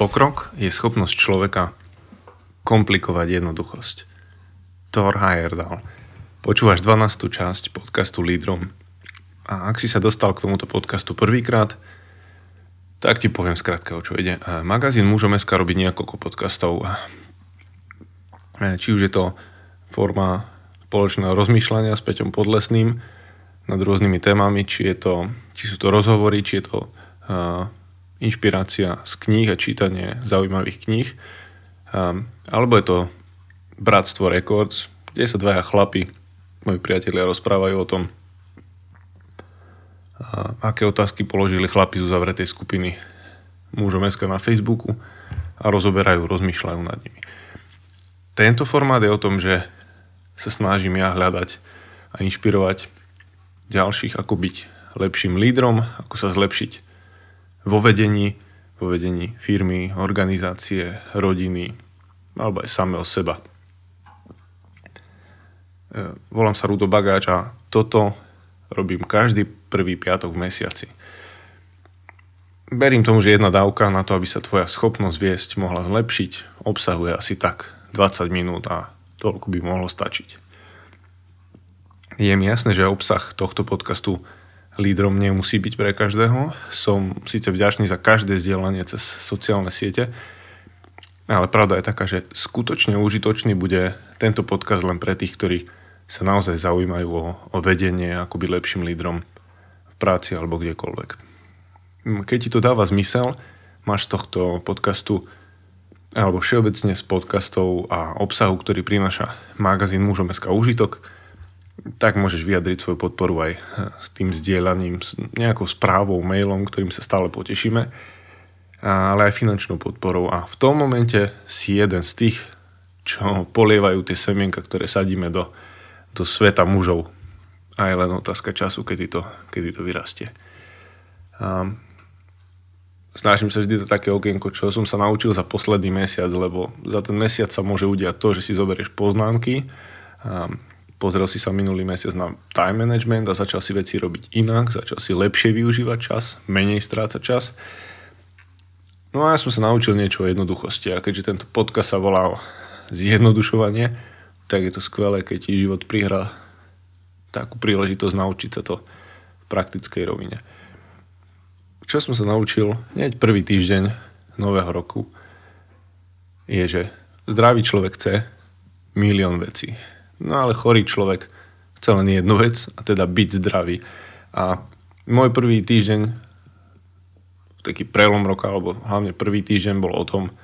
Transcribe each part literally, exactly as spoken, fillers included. Pokrok je schopnosť človeka komplikovať jednoduchosť. Thor Heyerdahl. Počúvaš dvanástu časť podcastu Lídrom. A ak si sa dostal k tomuto podcastu prvýkrát, tak ti poviem skrátka, o čo ide. Magazín Mužom es ká robí niekoľko podcastov. Či už je to forma spoločného rozmýšľania s Peťom Podlesným nad rôznymi témami, či, je to, či sú to rozhovory, či je to uh, inšpirácia z kníh a čítanie zaujímavých kníh. Um, alebo je to Bratstvo Records, kde sa dvaja chlapi, moji priatelia, rozprávajú o tom, aké otázky položili chlapi zo zavretej skupiny Mužom es ká na Facebooku a rozoberajú, rozmýšľajú nad nimi. Tento formát je o tom, že sa snažím ja hľadať a inšpirovať ďalších, ako byť lepším lídrom, ako sa zlepšiť vo vedení, vo vedení firmy, organizácie, rodiny alebo aj samého seba. Volám sa Rudo Bagáč a toto robím každý prvý piatok v mesiaci. Berím tomu, že jedna dávka na to, aby sa tvoja schopnosť viesť mohla zlepšiť, obsahuje asi tak dvadsať minút a toľko by mohlo stačiť. Je mi jasné, že obsah tohto podcastu Lídrom nemusí byť pre každého. Som síce vďačný za každé zdieľanie cez sociálne siete, ale pravda je taká, že skutočne užitočný bude tento podcast len pre tých, ktorí sa naozaj zaujímajú o, o vedenie, ako byť lepším lídrom v práci alebo kdekoľvek. Keď ti to dáva zmysel, máš z tohto podcastu alebo všeobecne z podcastov a obsahu, ktorý prináša magazín Mužom es ká užitok, tak môžeš vyjadriť svoju podporu aj s tým zdieľaním, s nejakou správou, mailom, ktorým sa stále potešíme, ale aj finančnou podporou. A v tom momente si jeden z tých, čo polievajú tie semienka, ktoré sadíme do do sveta mužov. A je len otázka času, kedy to, kedy to vyrastie. Um, snažím sa vždy to také okienko, čo som sa naučil za posledný mesiac, lebo za ten mesiac sa môže udiať to, že si zoberieš poznámky. Um, pozrel si sa minulý mesiac na time management a začal si veci robiť inak, začal si lepšie využívať čas, menej strácať čas. No a ja som sa naučil niečo o jednoduchosti a keďže tento podcast sa volá Zjednodušovanie, tak je to skvelé, keď ti život prihrá takú príležitosť naučiť sa to v praktickej rovine. Čo som sa naučil hneď prvý týždeň nového roku je, že zdravý človek chce milión vecí. No ale chorý človek chce len jednu vec, a teda byť zdravý. A môj prvý týždeň, taký prelom roka, alebo hlavne prvý týždeň bol o tom,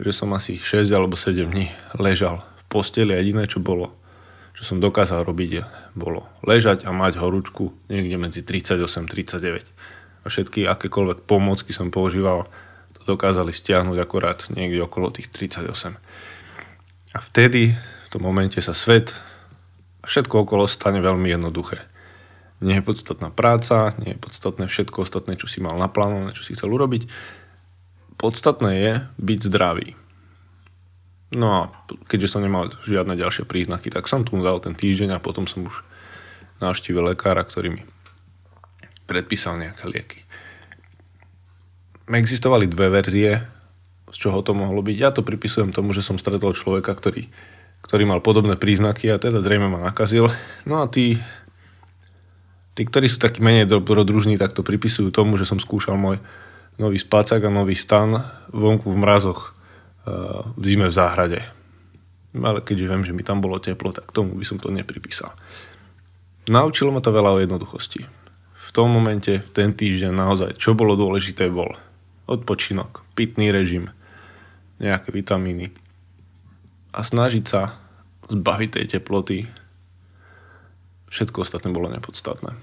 že som asi šesť alebo sedem dní ležal posteli a jediné, čo bolo, čo som dokázal robiť, bolo ležať a mať horúčku niekde medzi tridsaťosem a tridsaťdeväť. A všetky akékoľvek pomôcky som používal, to dokázali stiahnuť akorát niekde okolo tých tridsaťosem. A vtedy, v tom momente sa svet a všetko okolo stane veľmi jednoduché. Nie je podstatná práca, nie je podstatné všetko ostatné, čo si mal naplánované, čo si chcel urobiť. Podstatné je byť zdravý. No a keďže som nemal žiadne ďalšie príznaky, tak som tomu dal ten týždeň a potom som už navštívil lekára, ktorý mi predpísal nejaké lieky. Existovali dve verzie, z čoho to mohlo byť. Ja to pripisujem tomu, že som stretol človeka, ktorý, ktorý mal podobné príznaky a teda zrejme ma nakazil. No a tí, tí ktorí sú takí menej dobrodružní, tak to pripisujú tomu, že som skúšal môj nový spacák a nový stan vonku v mrazoch v zime v záhrade. Ale keďže viem, že mi tam bolo teplo, tak tomu by som to nepripísal. Naučilo ma to veľa o jednoduchosti. V tom momente, ten týždeň naozaj, čo bolo dôležité, bol odpočinok, pitný režim, nejaké vitamíny a snažiť sa zbaviť tej teploty. Všetko ostatné bolo nepodstatné.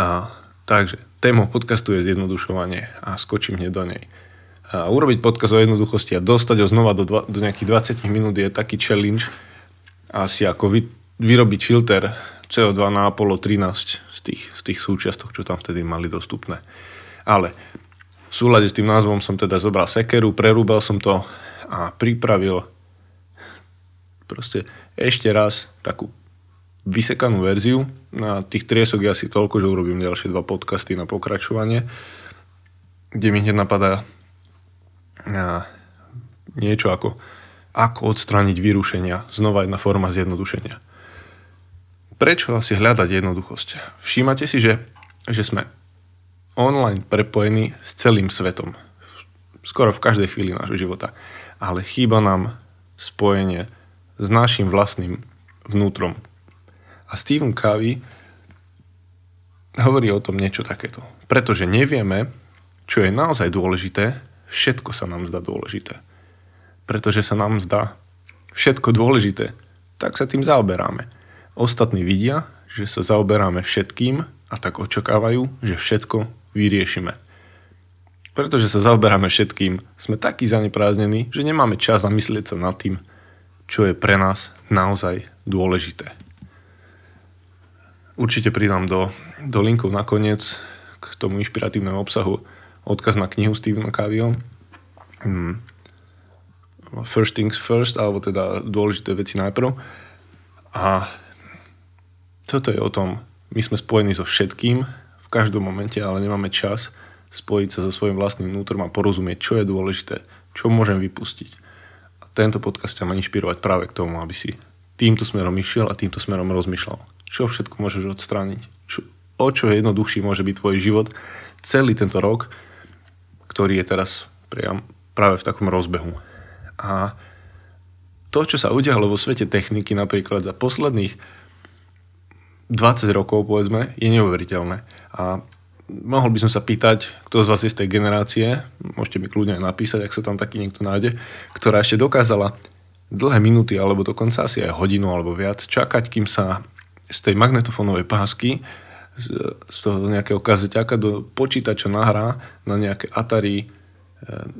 A, takže, téma podcastu je zjednodušovanie a skočím hneď do nej. A urobiť podcast o jednoduchosti a dostať ho znova do, dva, do nejakých dvadsať minút je taký challenge asi ako vy, vyrobiť filter cé o dva na Apollo trinásť z tých, z tých súčiastok, čo tam vtedy mali dostupné. Ale v súlade s tým názvom som teda zobral sekeru, prerúbal som to a pripravil proste ešte raz takú vysekanú verziu. Na tých triesok je asi toľko, že urobím ďalšie dva podcasty na pokračovanie. kde mi hneď napadá na niečo ako ako odstrániť vyrušenia, znova jedna forma zjednodušenia. Prečo si hľadať jednoduchosť? Všímate si, že, že sme online prepojení s celým svetom. Skoro v každej chvíli nášho života. Ale chýba nám spojenie s našim vlastným vnútrom. A Stephen Covey hovorí o tom niečo takéto. Pretože nevieme, čo je naozaj dôležité, všetko sa nám zdá dôležité. Pretože sa nám zdá všetko dôležité, tak sa tým zaoberáme. Ostatní vidia, že sa zaoberáme všetkým a tak očakávajú, že všetko vyriešime. Pretože sa zaoberáme všetkým, sme takí zanepráznení, že nemáme čas zamyslieť sa nad tým, čo je pre nás naozaj dôležité. Určite pridám do, do linkov nakoniec k tomu inšpiratívnemu obsahu odkaz na knihu Stephena Coveyho. Hmm. First things first, alebo teda dôležité veci najprv. A toto je o tom, my sme spojení so všetkým v každom momente, ale nemáme čas spojiť sa so svojím vlastným vnútrom a porozumieť, čo je dôležité, čo môžem vypustiť. A tento podcast ťa má inšpirovať práve k tomu, aby si týmto smerom išiel a týmto smerom rozmýšľal. Čo všetko môžeš odstrániť? Čo, o čo jednoduchší môže byť tvoj život celý tento rok, ktorý je teraz priam práve v takom rozbehu. A to, čo sa udialo vo svete techniky napríklad za posledných dvadsať rokov, povedzme, je neuveriteľné. A mohol by som sa pýtať, kto z vás je z tej generácie, môžete mi kľudne aj napísať, ak sa tam taký niekto nájde, ktorá ešte dokázala dlhé minúty, alebo dokonca asi aj hodinu, alebo viac, čakať, kým sa z tej magnetofónovej pásky, z toho nejakého kazeťaka do počítača nahrá na nejaké Atari,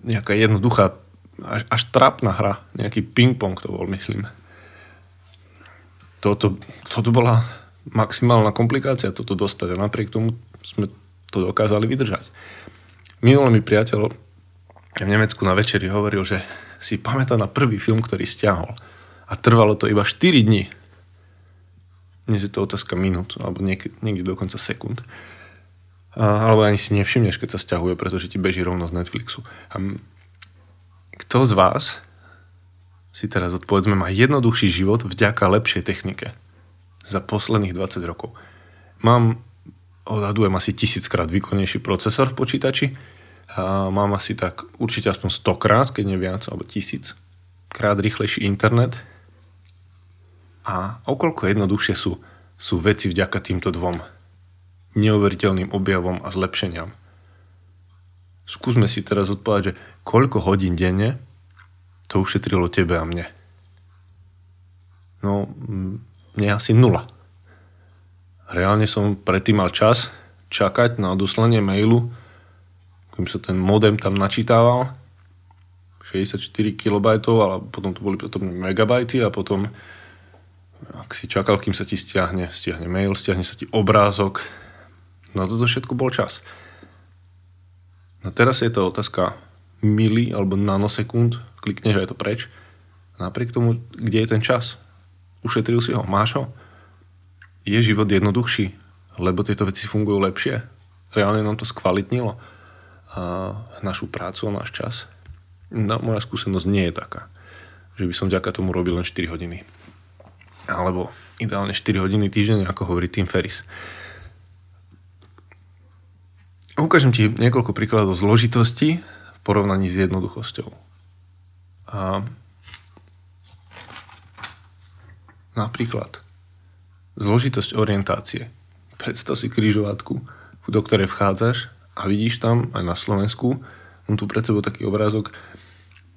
nejaká jednoduchá Až, až trápna hra, nejaký ping-pong to bol, myslím. Toto, toto bola maximálna komplikácia, toto dostať, a napriek tomu sme to dokázali vydržať. Minulý mi priateľ v Nemecku na večeri hovoril, že si pamätá na prvý film, ktorý stiahol, a trvalo to iba štyri dni. Dnes je to otázka minút, alebo niek- niekde dokonca sekúnd. A, alebo ani si nevšimneš, keď sa stiahuje, pretože ti beží rovno z Netflixu. A kto z vás si teraz odpovedzme má jednoduchší život vďaka lepšej technike za posledných dvadsať rokov? Mám, odhadujem, asi tisíckrát výkonnejší procesor v počítači, a mám asi tak určite aspoň stokrát, keď nie viac, alebo tisíckrát rýchlejší internet. A okoľko jednoduchšie sú, sú veci vďaka týmto dvom neuveriteľným objavom a zlepšeniam. Skúsme si teraz odpovedať, že koľko hodín denne to ušetrilo tebe a mne. No, mne asi nula. Reálne som predtým mal čas čakať na odoslanie mailu, kým sa ten modem tam načítával, šesťdesiatštyri kilobajtov, ale potom to boli potom megabajty, a potom ak si čakal, kým sa ti stiahne, stiahne mail, stiahne sa ti obrázok. Na toto všetko bol čas. No teraz je to otázka mili alebo nanosekúnd, klikneš a je to preč. Napriek tomu, kde je ten čas? Ušetril si ho, máš ho? Je život jednoduchší, lebo tieto veci fungujú lepšie? Reálne nám to skvalitnilo a našu prácu a náš čas? No, moja skúsenosť nie je taká, že by som vďaka tomu robil len štyri hodiny. Alebo ideálne štyri hodiny týždeň, ako hovorí Tim Ferriss. Ukážem ti niekoľko príkladov zložitosti v porovnaní s jednoduchosťou. A napríklad zložitosť orientácie. Predstav si križovatku, do ktorej vchádzaš a vidíš tam, aj na Slovensku, mám tu pred sebou taký obrázok,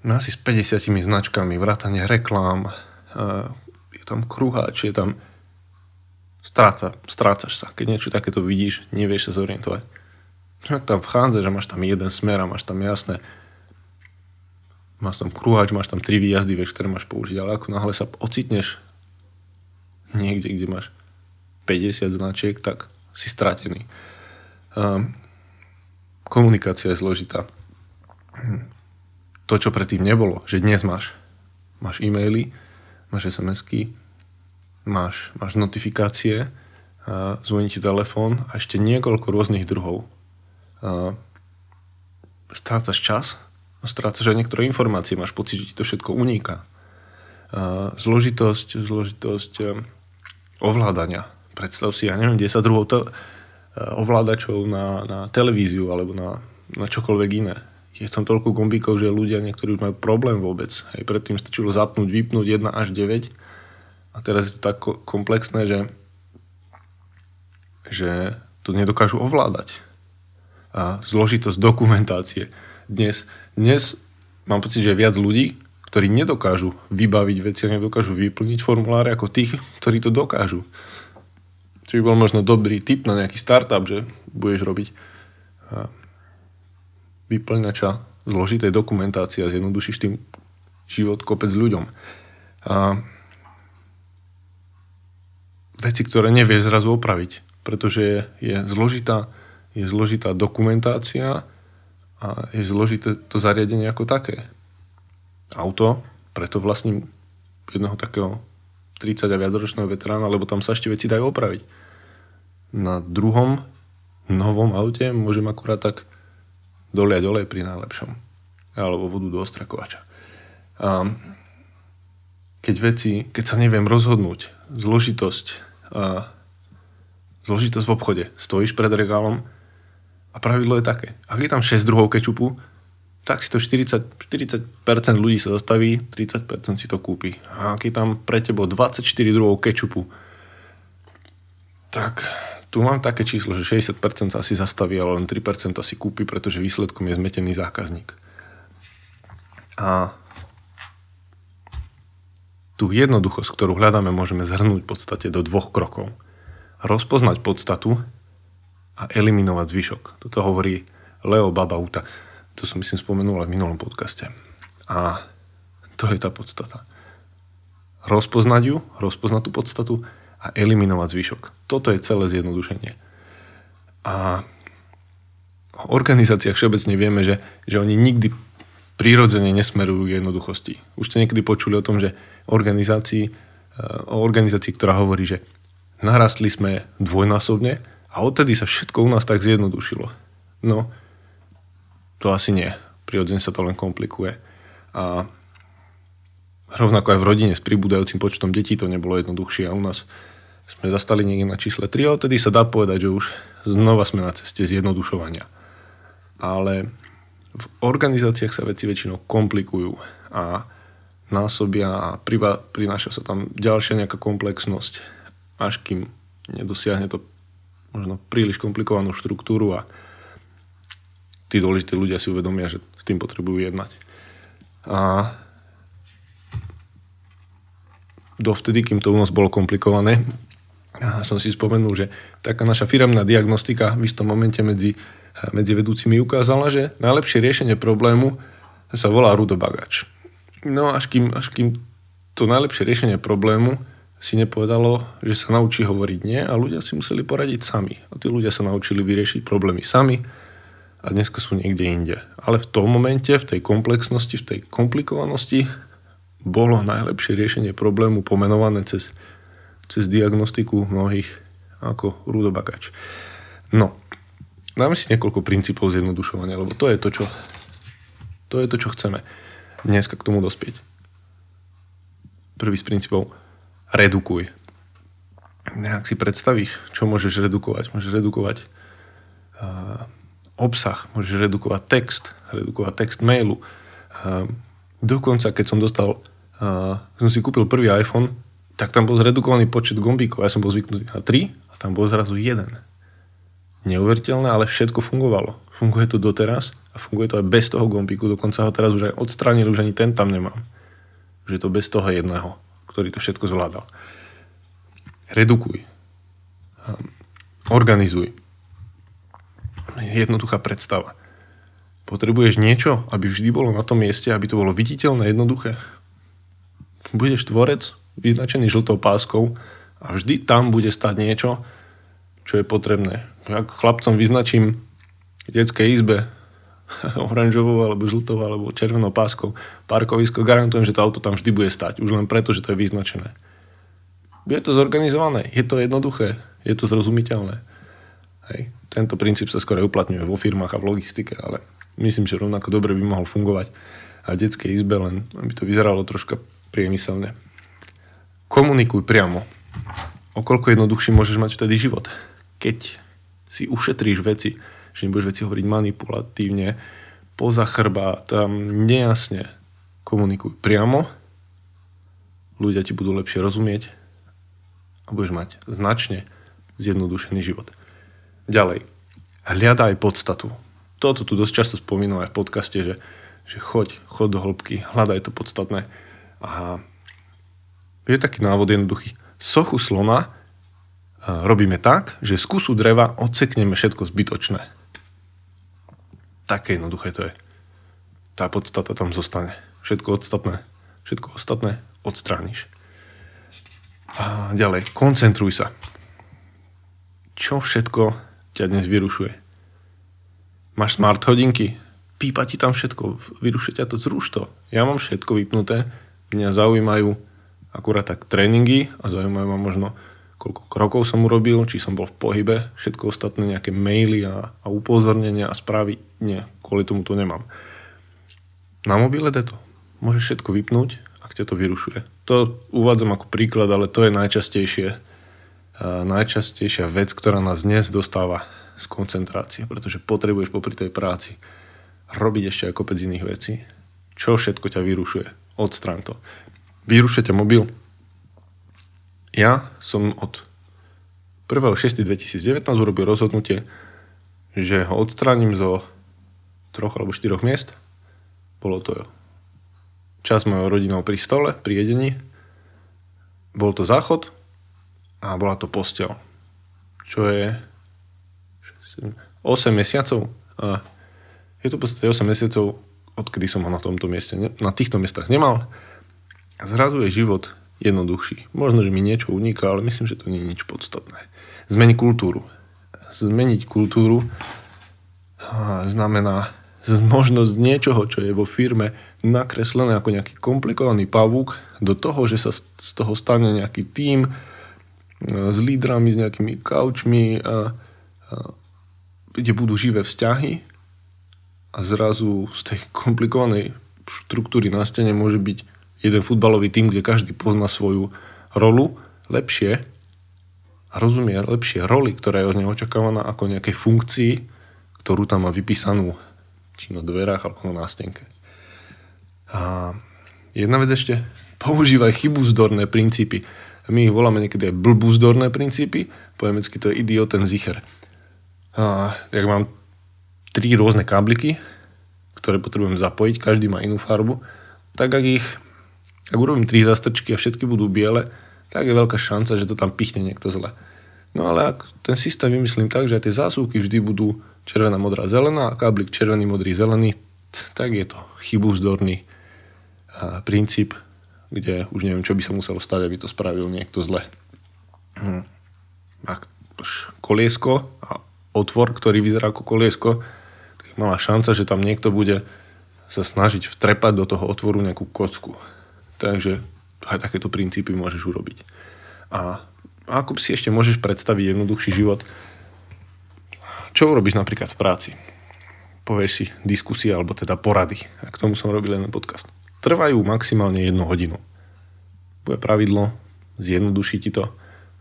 má asi s päťdesiatimi značkami, vrátane reklám, je tam kruháč, je tam... Stráca, strácaš sa, keď niečo takéto vidíš, nevieš sa zorientovať. Ak tam vchádzaš a máš tam jeden smer a máš tam jasné, máš tam krúhač, máš tam tri výjazdy, vieš, ktoré máš použiť, ale ako náhle sa ocitneš niekde, kde máš päťdesiat značiek, tak si stratený. Um, komunikácia je zložitá. To, čo predtým nebolo, že dnes máš. Máš e-maily, máš es em esky, máš, máš notifikácie, uh, zvoní ti telefón a ešte niekoľko rôznych druhov. strácaš čas, strácaš aj niektoré informácie, máš pocit, že ti to všetko uniká. Zložitosť, zložitosť ovládania. Predstav si, ja neviem, desať druhov ovládačov na, na televíziu alebo na, na čokoľvek iné. Je tam toľko gombíkov, že ľudia niektorí už majú problém vôbec. Aj predtým stačilo zapnúť, vypnúť jeden až deväť. A teraz je to tak komplexné, že, že to nedokážu ovládať. A zložitosť dokumentácie. Dnes, dnes mám pocit, že je viac ľudí, ktorí nedokážu vybaviť veci a nedokážu vyplniť formuláre ako tých, ktorí to dokážu. Čiže bol možno dobrý tip na nejaký startup, že budeš robiť vyplňača zložitej dokumentácie a zjednodušíš tým život kopec ľuďom. A veci, ktoré nevieš zrazu opraviť, pretože je, je zložitá je zložitá dokumentácia a je zložité to zariadenie ako také. Auto, preto vlastním jednoho takého tridsať a viacročného veterána, lebo tam sa ešte veci dajú opraviť. Na druhom novom aute môžem akurát tak doliať olej pri najlepšom. Alebo vodu do ostrakovača. A keď veci, keď sa neviem rozhodnúť, zložitosť, a zložitosť v obchode. Stojíš pred regálom a pravidlo je také. Ak je tam šesť druhov kečupu, tak si to štyridsať percent ľudí sa zastaví, tridsať percent si to kúpi. A ak je tam pre tebo dvadsaťštyri druhov kečupu, tak tu mám také číslo, že šesťdesiat percent sa asi zastaví, ale len tri percent si kúpi, pretože výsledkom je zmetený zákazník. A tú jednoduchosť, ktorú hľadáme, môžeme zhrnúť v podstate do dvoch krokov. Rozpoznať podstatu a eliminovať zvyšok. Toto hovorí Leo Babauta. To som, myslím, spomenul aj v minulom podcaste. A to je tá podstata. Rozpoznať ju, rozpoznať tú podstatu a eliminovať zvyšok. Toto je celé zjednodušenie. A o organizáciách všeobecne vieme, že, že oni nikdy prirodzene nesmerujú k jednoduchosti. Už ste niekedy počuli o tom, že organizácii, o organizácii, ktorá hovorí, že narastli sme dvojnásobne a odtedy sa všetko u nás tak zjednodušilo. No, to asi nie. Prirodzene sa to len komplikuje. A rovnako aj v rodine s pribúdajúcim počtom detí to nebolo jednoduchšie. A u nás sme zastali niekde na čísle tri a odtedy sa dá povedať, že už znova sme na ceste zjednodušovania. Ale v organizáciách sa veci väčšinou komplikujú a násobia a prináša sa tam ďalšia nejaká komplexnosť, až kým nedosiahne to možno príliš komplikovanú štruktúru a tí dôležití ľudia si uvedomia, že s tým potrebujú jednať. A dovtedy, kým to u nás bolo komplikované, som si spomenul, že taká naša firemná diagnostika v istom momente medzi, medzi vedúcimi ukázala, že najlepšie riešenie problému sa volá Rudo Bagáč. No až kým, až kým to najlepšie riešenie problému si nepovedalo, že sa naučí hovoriť nie a ľudia si museli poradiť sami. A tí ľudia sa naučili vyriešiť problémy sami a dneska sú niekde inde. Ale v tom momente, v tej komplexnosti, v tej komplikovanosti bolo najlepšie riešenie problému pomenované cez, cez diagnostiku mnohých ako Rudo Bagáč. No, dáme si niekoľko princípov zjednodušovania, lebo to je to, čo, to je to, čo chceme dneska k tomu dospieť. Prvý z princípov, redukuj. Ak si predstavíš, čo môžeš redukovať, môžeš redukovať uh, obsah, môžeš redukovať text, redukovať text mailu. Dokonca, keď som dostal, keď som si kúpil prvý iPhone, tak tam bol zredukovaný počet gombíkov. Ja som bol zvyknutý na tri a tam bol zrazu jeden. Neuveriteľné, ale všetko fungovalo. Funguje to doteraz a funguje to aj bez toho gombíku. Dokonca ho teraz už aj odstránili, už ani ten tam nemám. Už je to bez toho jedného, ktorý to všetko zvládal. Redukuj. Organizuj. Jednoduchá predstava. Potrebuješ niečo, aby vždy bolo na tom mieste, aby to bolo viditeľné, jednoduché? Budeš tvorec, vyznačený žltou páskou a vždy tam bude stať niečo, čo je potrebné. Ak chlapcom vyznačím v detskej izbe oranžovou, alebo žltou, alebo červenou páskou parkovisko, garantujem, že to auto tam vždy bude stať. Už len preto, že to je vyznačené. Je to zorganizované, je to jednoduché, je to zrozumiteľné. Hej. Tento princíp sa skoro uplatňuje vo firmách a v logistike, ale myslím, že rovnako dobre by mohol fungovať a v detskej izbe, len aby to vyzeralo troška priemyselne. Komunikuj priamo. Okoľko jednoduchší môžeš mať vtedy život. Keď si ušetríš veci, že nebudeš veci hovoriť manipulatívne, poza chrbát, tam nejasne, komunikuj priamo, ľudia ti budú lepšie rozumieť a budeš mať značne zjednodušený život. Ďalej, hľadaj podstatu. Toto tu dosť často spomínam aj v podcaste, že, že choď, choď do hĺbky, hľadaj to podstatné. A je taký návod jednoduchý. Sochu slona robíme tak, že z kusu dreva odsekneme všetko zbytočné. Také jednoduché to je. Tá podstata tam zostane. Všetko ostatné, všetko ostatné odstrániš. A ďalej, koncentruj sa. Čo všetko ťa dnes vyrušuje? Máš smart hodinky? Pípa ti tam všetko, vyrušuje ťa to, zruš to. Ja mám všetko vypnuté, mňa zaujímajú akurát tak tréningy a zaujímajú ma možno, koľko krokov som urobil, či som bol v pohybe, všetko ostatné, nejaké maily a, a upozornenia a správy, nie, kvôli tomu to nemám. Na mobile je to. Môžeš všetko vypnúť, ak ťa to vyrušuje. To uvádzam ako príklad, ale to je najčastejšie najčastejšia vec, ktorá nás dnes dostáva z koncentrácie, pretože potrebuješ popri tej práci robiť ešte aj kopec iných vecí. Čo všetko ťa vyrušuje? Odstráň to. Vyrušuje ťa mobil? Ja som od prvého júna dvetisícdevätnásť urobil rozhodnutie, že ho odstránim zo troch alebo štyroch miest. Bolo to čas mojou rodinou pri stole, pri jedení. Bol to záchod a bola to posteľ, čo je osem mesiacov. A je to v podstate osem mesiacov, odkedy som ho na tomto mieste, na týchto miestach nemal. Zrazu je život jednoduchší. Možno, že mi niečo uniká, ale myslím, že to nie je nič podstatné. Zmeni kultúru. Zmeniť kultúru znamená možnosť niečoho, čo je vo firme nakreslené ako nejaký komplikovaný pavúk, do toho, že sa z toho stane nejaký tím, s lídrami, s nejakými kaučmi, a, a, kde budú živé vzťahy a zrazu z tej komplikovanej štruktúry na stene môže byť jeden futbalový tím, kde každý pozná svoju rolu lepšie a rozumie lepšie roli, ktorá je od neho očakávaná, ako nejakej funkcii, ktorú tam má vypísanú či na dverách alebo na nástenke. A jedna vec ešte, používaj chybuzdorné princípy. My ich voláme niekedy aj blbúzdorné princípy, po nemecky to je idioten sicher. A tak mám tri rôzne kábliky, ktoré potrebujem zapojiť, každý má inú farbu, tak ak ich, ak urobím tri zastrčky a všetky budú biele, tak je veľká šanca, že to tam pichne niekto zle. No ale ak ten systém vymyslím tak, že aj tie zásuvky vždy budú červená, modrá, zelená a káblik červený, modrý, zelený, tak je to chybuzdorný princíp, kde už neviem, čo by sa muselo stať, aby to spravil niekto zle. A koliesko a otvor, ktorý vyzerá ako koliesko, tak je malá šanca, že tam niekto bude sa snažiť vtrepať do toho otvoru nejakú kocku. Takže aj takéto princípy môžeš urobiť. A ako si ešte môžeš predstaviť jednoduchší život? Čo urobíš napríklad v práci? Povieš si diskusie alebo teda porady. A k tomu som robil len podcast. Trvajú maximálne jednu hodinu. Bude pravidlo, zjednoduší ti to,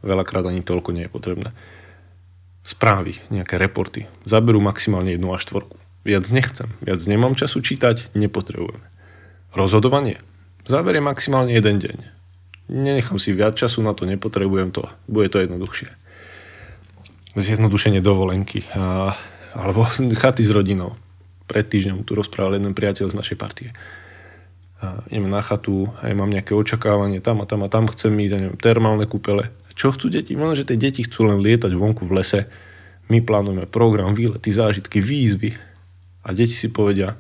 veľakrát ani toľko nie je potrebné. Správy, nejaké reporty, zaberú maximálne jednu až štvorku. Viac nechcem, viac nemám času čítať, nepotrebujem. Rozhodovanie, zaberie maximálne jeden deň. Nenechám si viac času na to, nepotrebujem to, bude to jednoduchšie. Zjednodušenie dovolenky, a, alebo chaty s rodinou. Pred týždňom tu rozprával jeden priateľ z našej partie. Idem na chatu, aj mám nejaké očakávanie, tam a tam a tam chcem ísť, neviem, termálne kúpele. Čo chcú deti? Možno, že tie deti chcú len lietať vonku v lese. My plánujeme program, výlety, zážitky, výzvy. A deti si povedia,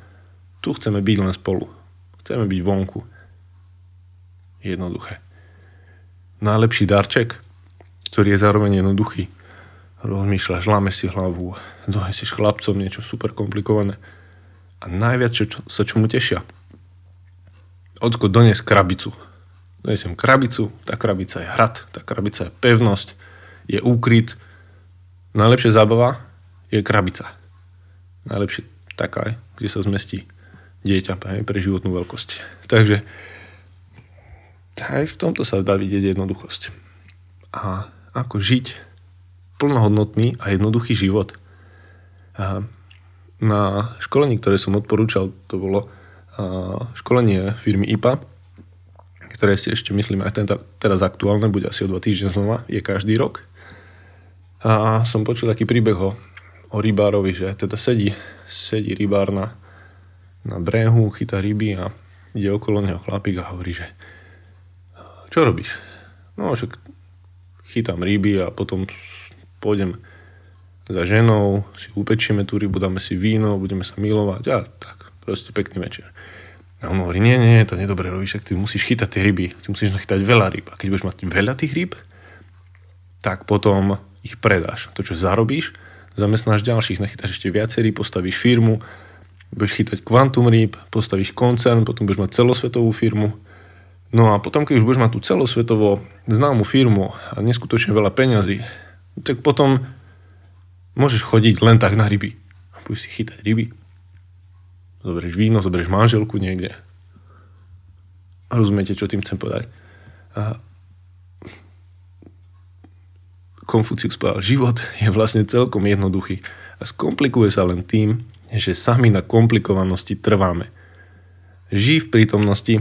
tu chceme byť len spolu. Chceme byť vonku. Jednoduché. Najlepší darček, ktorý je zároveň jednoduchý. Rozmýšľaš, láme si hlavu, dohesiš chlapcom niečo super komplikované. A najviac, čo, čo, sa čomu tešia. Ocko, donies krabicu. Doniesiem krabicu, tá krabica je hrad, tá krabica je pevnosť, je úkryt. Najlepšia zábava je krabica. Najlepšie taká, kde sa zmestí dieťa pre životnú veľkosť. Takže aj v tomto sa dá vidieť jednoduchosť. A ako žiť plnohodnotný a jednoduchý život. Na školení, ktoré som odporúčal, to bolo školenie firmy í pé á, ktoré si ešte myslím aj teraz aktuálne, bude asi o dva týždne znova, je každý rok. A som počul taký príbeh o, o rybárovi, že teda sedí, sedí rybár na, na brehu, chytá ryby a ide okolo neho chlapík a hovorí, že čo robíš? No, však chytám ryby a potom pôjdem za ženou, si upečieme tú rybu, dáme si víno, budeme sa milovať a tak, proste pekný večer. A on hovorí, nie, nie, to nedobre robíš, tak ty musíš chytať tie ryby, ty musíš nachytať veľa ryb. A keď budeš mať veľa tých ryb, tak potom ich predáš. To, čo zarobíš, zamestnáš ďalších, nachytáš ešte viacej ryb, postavíš firmu, budeš chytať kvantum ryb, postavíš koncern, potom budeš mať celosvetovú firmu. No a potom, keď už budeš mať tú celosvetovo známu firmu a neskutočne veľa peňazí, tak potom môžeš chodiť len tak na ryby. Budeš si chytať ryby. Zoberieš víno, zoberieš manželku niekde. A rozumiete, čo tým chcem povedať? A Konfucius povedal, život je vlastne celkom jednoduchý a skomplikuje sa len tým, že sami na komplikovanosti trváme. Žij v prítomnosti,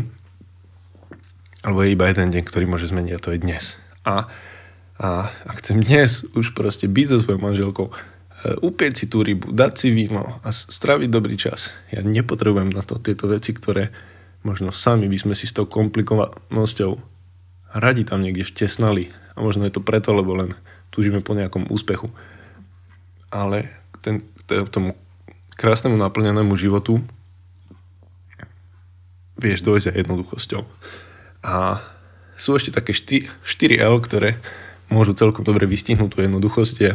alebo je iba jeden deň, ktorý môže zmeniť, a to je dnes. A, a ak chcem dnes už proste byť so svojou manželkou, upieť si tú rybu, dať si víno a straviť dobrý čas. Ja nepotrebujem na to tieto veci, ktoré možno sami by sme si s tou komplikovanosťou radi tam niekde vtesnali. A možno je to preto, lebo len túžime po nejakom úspechu. Ale k, ten, k tomu krásnemu naplnenému životu vieš dojsť aj jednoduchosťou. A sú ešte také štyri el, ktoré môžu celkom dobre vystihnúť tú jednoduchosť, je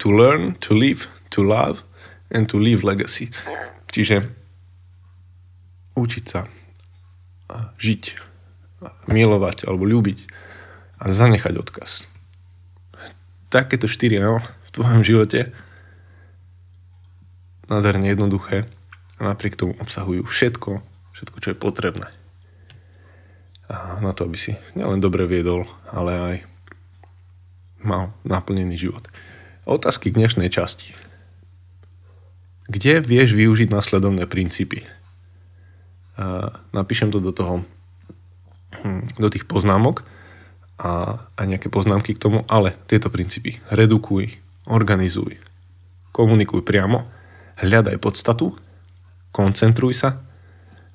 to learn, to live, to love and to leave legacy. Čiže učiť sa, žiť, milovať alebo ľúbiť a zanechať odkaz. Takéto štyri el v tvojom živote nádherne jednoduché a napriek tomu obsahujú všetko, všetko, čo je potrebné. A na to, aby si nielen dobre viedol, ale aj mal naplnený život. Otázky k dnešnej časti. Kde vieš využiť následovné princípy? Napíšem to do toho, do tých poznámok a, a nejaké poznámky k tomu, ale tieto princípy. Redukuj, organizuj, komunikuj priamo, hľadaj podstatu, koncentruj sa,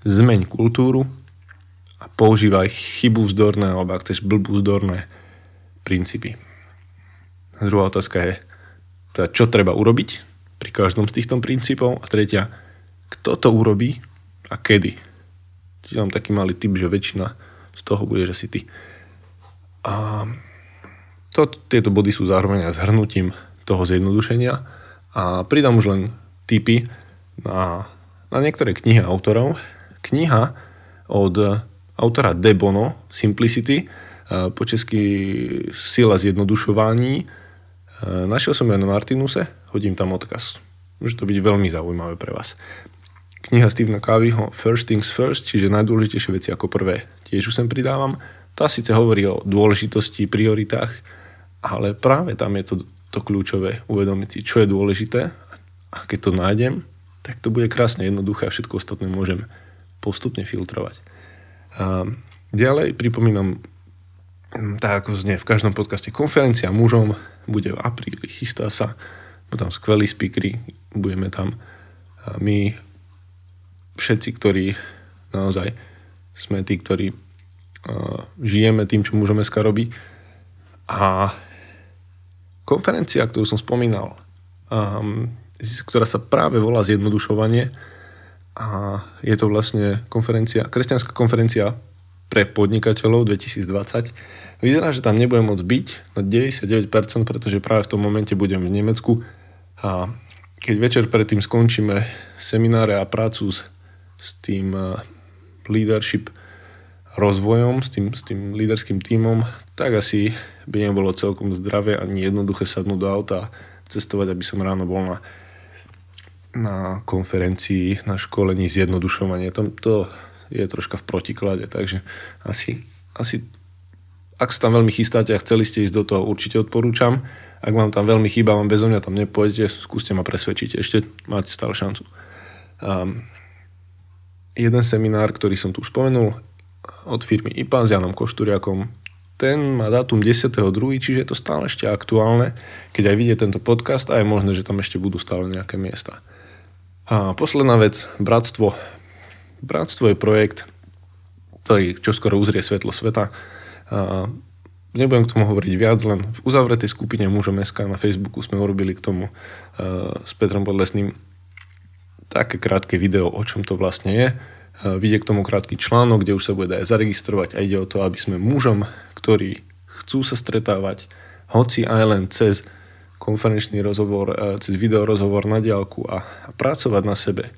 zmeň kultúru a používaj chybuzdorné alebo ak chceš blbuzdorné princípy. Druhá otázka je, teda čo treba urobiť pri každom z týchto princípov. A tretia, kto to urobí a kedy. Čiže mám taký malý tip, že väčšina z toho bude, že si ty. A to, tieto body sú zároveň aj zhrnutím toho zjednodušenia. A pridám už len tipy na, na niektoré knihy autorov. Kniha od autora De Bono, Simplicity, po česky Sila zjednodušování. Našiel som ju na Martinuse, hodím tam odkaz. Môže to byť veľmi zaujímavé pre vás. Kniha Stephena Coveyho First things first, čiže najdôležitejšie veci ako prvé. Tiež už sem pridávam. Tá síce hovorí o dôležitosti, prioritách, ale práve tam je to, to kľúčové uvedomiť si, čo je dôležité. A keď to nájdem, tak to bude krásne jednoduché a všetko ostatné môžem postupne filtrovať. A ďalej pripomínam, tak ako znie v každom podcaste, konferencia mužom bude v apríli, chystá sa, budú tam skvelí speakery, budeme tam my všetci, ktorí naozaj sme tí, ktorí uh, žijeme tým, čo mužom es ká robí. A konferencia, ktorú som spomínal, um, ktorá sa práve volá Zjednodušovanie, a je to vlastne konferencia, kresťanská konferencia pre podnikateľov dvetisícdvadsať. Vyzerá, že tam nebudem môcť byť na deväťdesiatdeväť percent, pretože práve v tom momente budem v Nemecku a keď večer predtým skončíme semináre a prácu s, s tým leadership rozvojom, s tým, s tým líderským tímom, tak asi by nebolo celkom zdravé ani jednoduché sadnúť do auta a cestovať, aby som ráno bol na na konferencii, na školení zjednodušovanie. To, to je troška v protiklade, takže asi, asi ak sa tam veľmi chystáte a chceli ste ísť do toho, určite odporúčam. Ak vám tam veľmi chýba, vám bezo mňa tam nepôjdete, skúste ma presvedčiť, ešte máte stále šancu. Um, jeden seminár, ktorý som tu už spomenul, od firmy í pé á s Janom Košturiakom, ten má dátum desiateho druhého, čiže je to stále ešte aktuálne, keď aj vidíte tento podcast a je možné, že tam ešte budú stále nejaké miesta. A posledná vec, Bratstvo. Bratstvo je projekt, ktorý čoskoro uzrie svetlo sveta. A nebudem k tomu hovoriť viac, len v uzavretej skupine mužom es ká na Facebooku sme urobili k tomu s Petrom Podlesným také krátke video, o čom to vlastne je. Vidie k tomu krátky článok, kde už sa bude dať zaregistrovať a ide o to, aby sme mužom, ktorí chcú sa stretávať, hoci aj len cez konferenčný rozhovor, cez videorozhovor na diaľku a, a pracovať na sebe,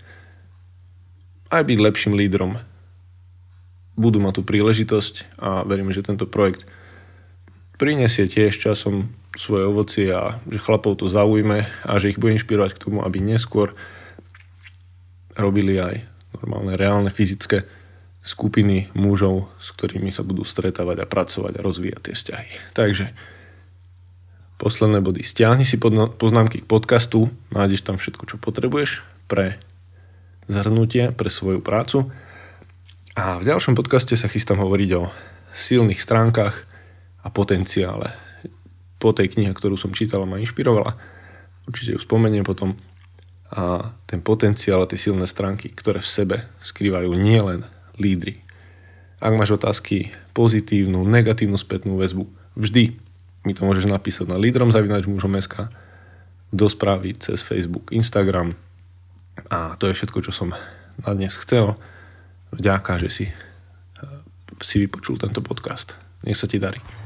aj byť lepším lídrom, budú mať tú príležitosť a verím, že tento projekt prinesie tiež časom svoje ovocie a že chlapov to zaujme a že ich bude inšpirovať k tomu, aby neskôr robili aj normálne, reálne, fyzické skupiny mužov, s ktorými sa budú stretávať a pracovať a rozvíjať tie vzťahy. Takže posledné body. Stiahni si poznámky k podcastu, nájdeš tam všetko, čo potrebuješ pre zhrnutie, pre svoju prácu. A v ďalšom podcaste sa chystám hovoriť o silných stránkach a potenciále. Po tej knihe, ktorú som čítal a ma inšpirovala, určite ju spomeniem potom. A ten potenciál a tie silné stránky, ktoré v sebe skrývajú nielen lídri. Ak máš otázky, pozitívnu, negatívnu spätnú väzbu, vždy mi to môžeš napísať na lídrom zavináč mužom bodka es ká, do správy cez Facebook, Instagram. A to je všetko, čo som na dnes chcel. Vďaka, že si, si vypočul tento podcast. Nech sa ti darí.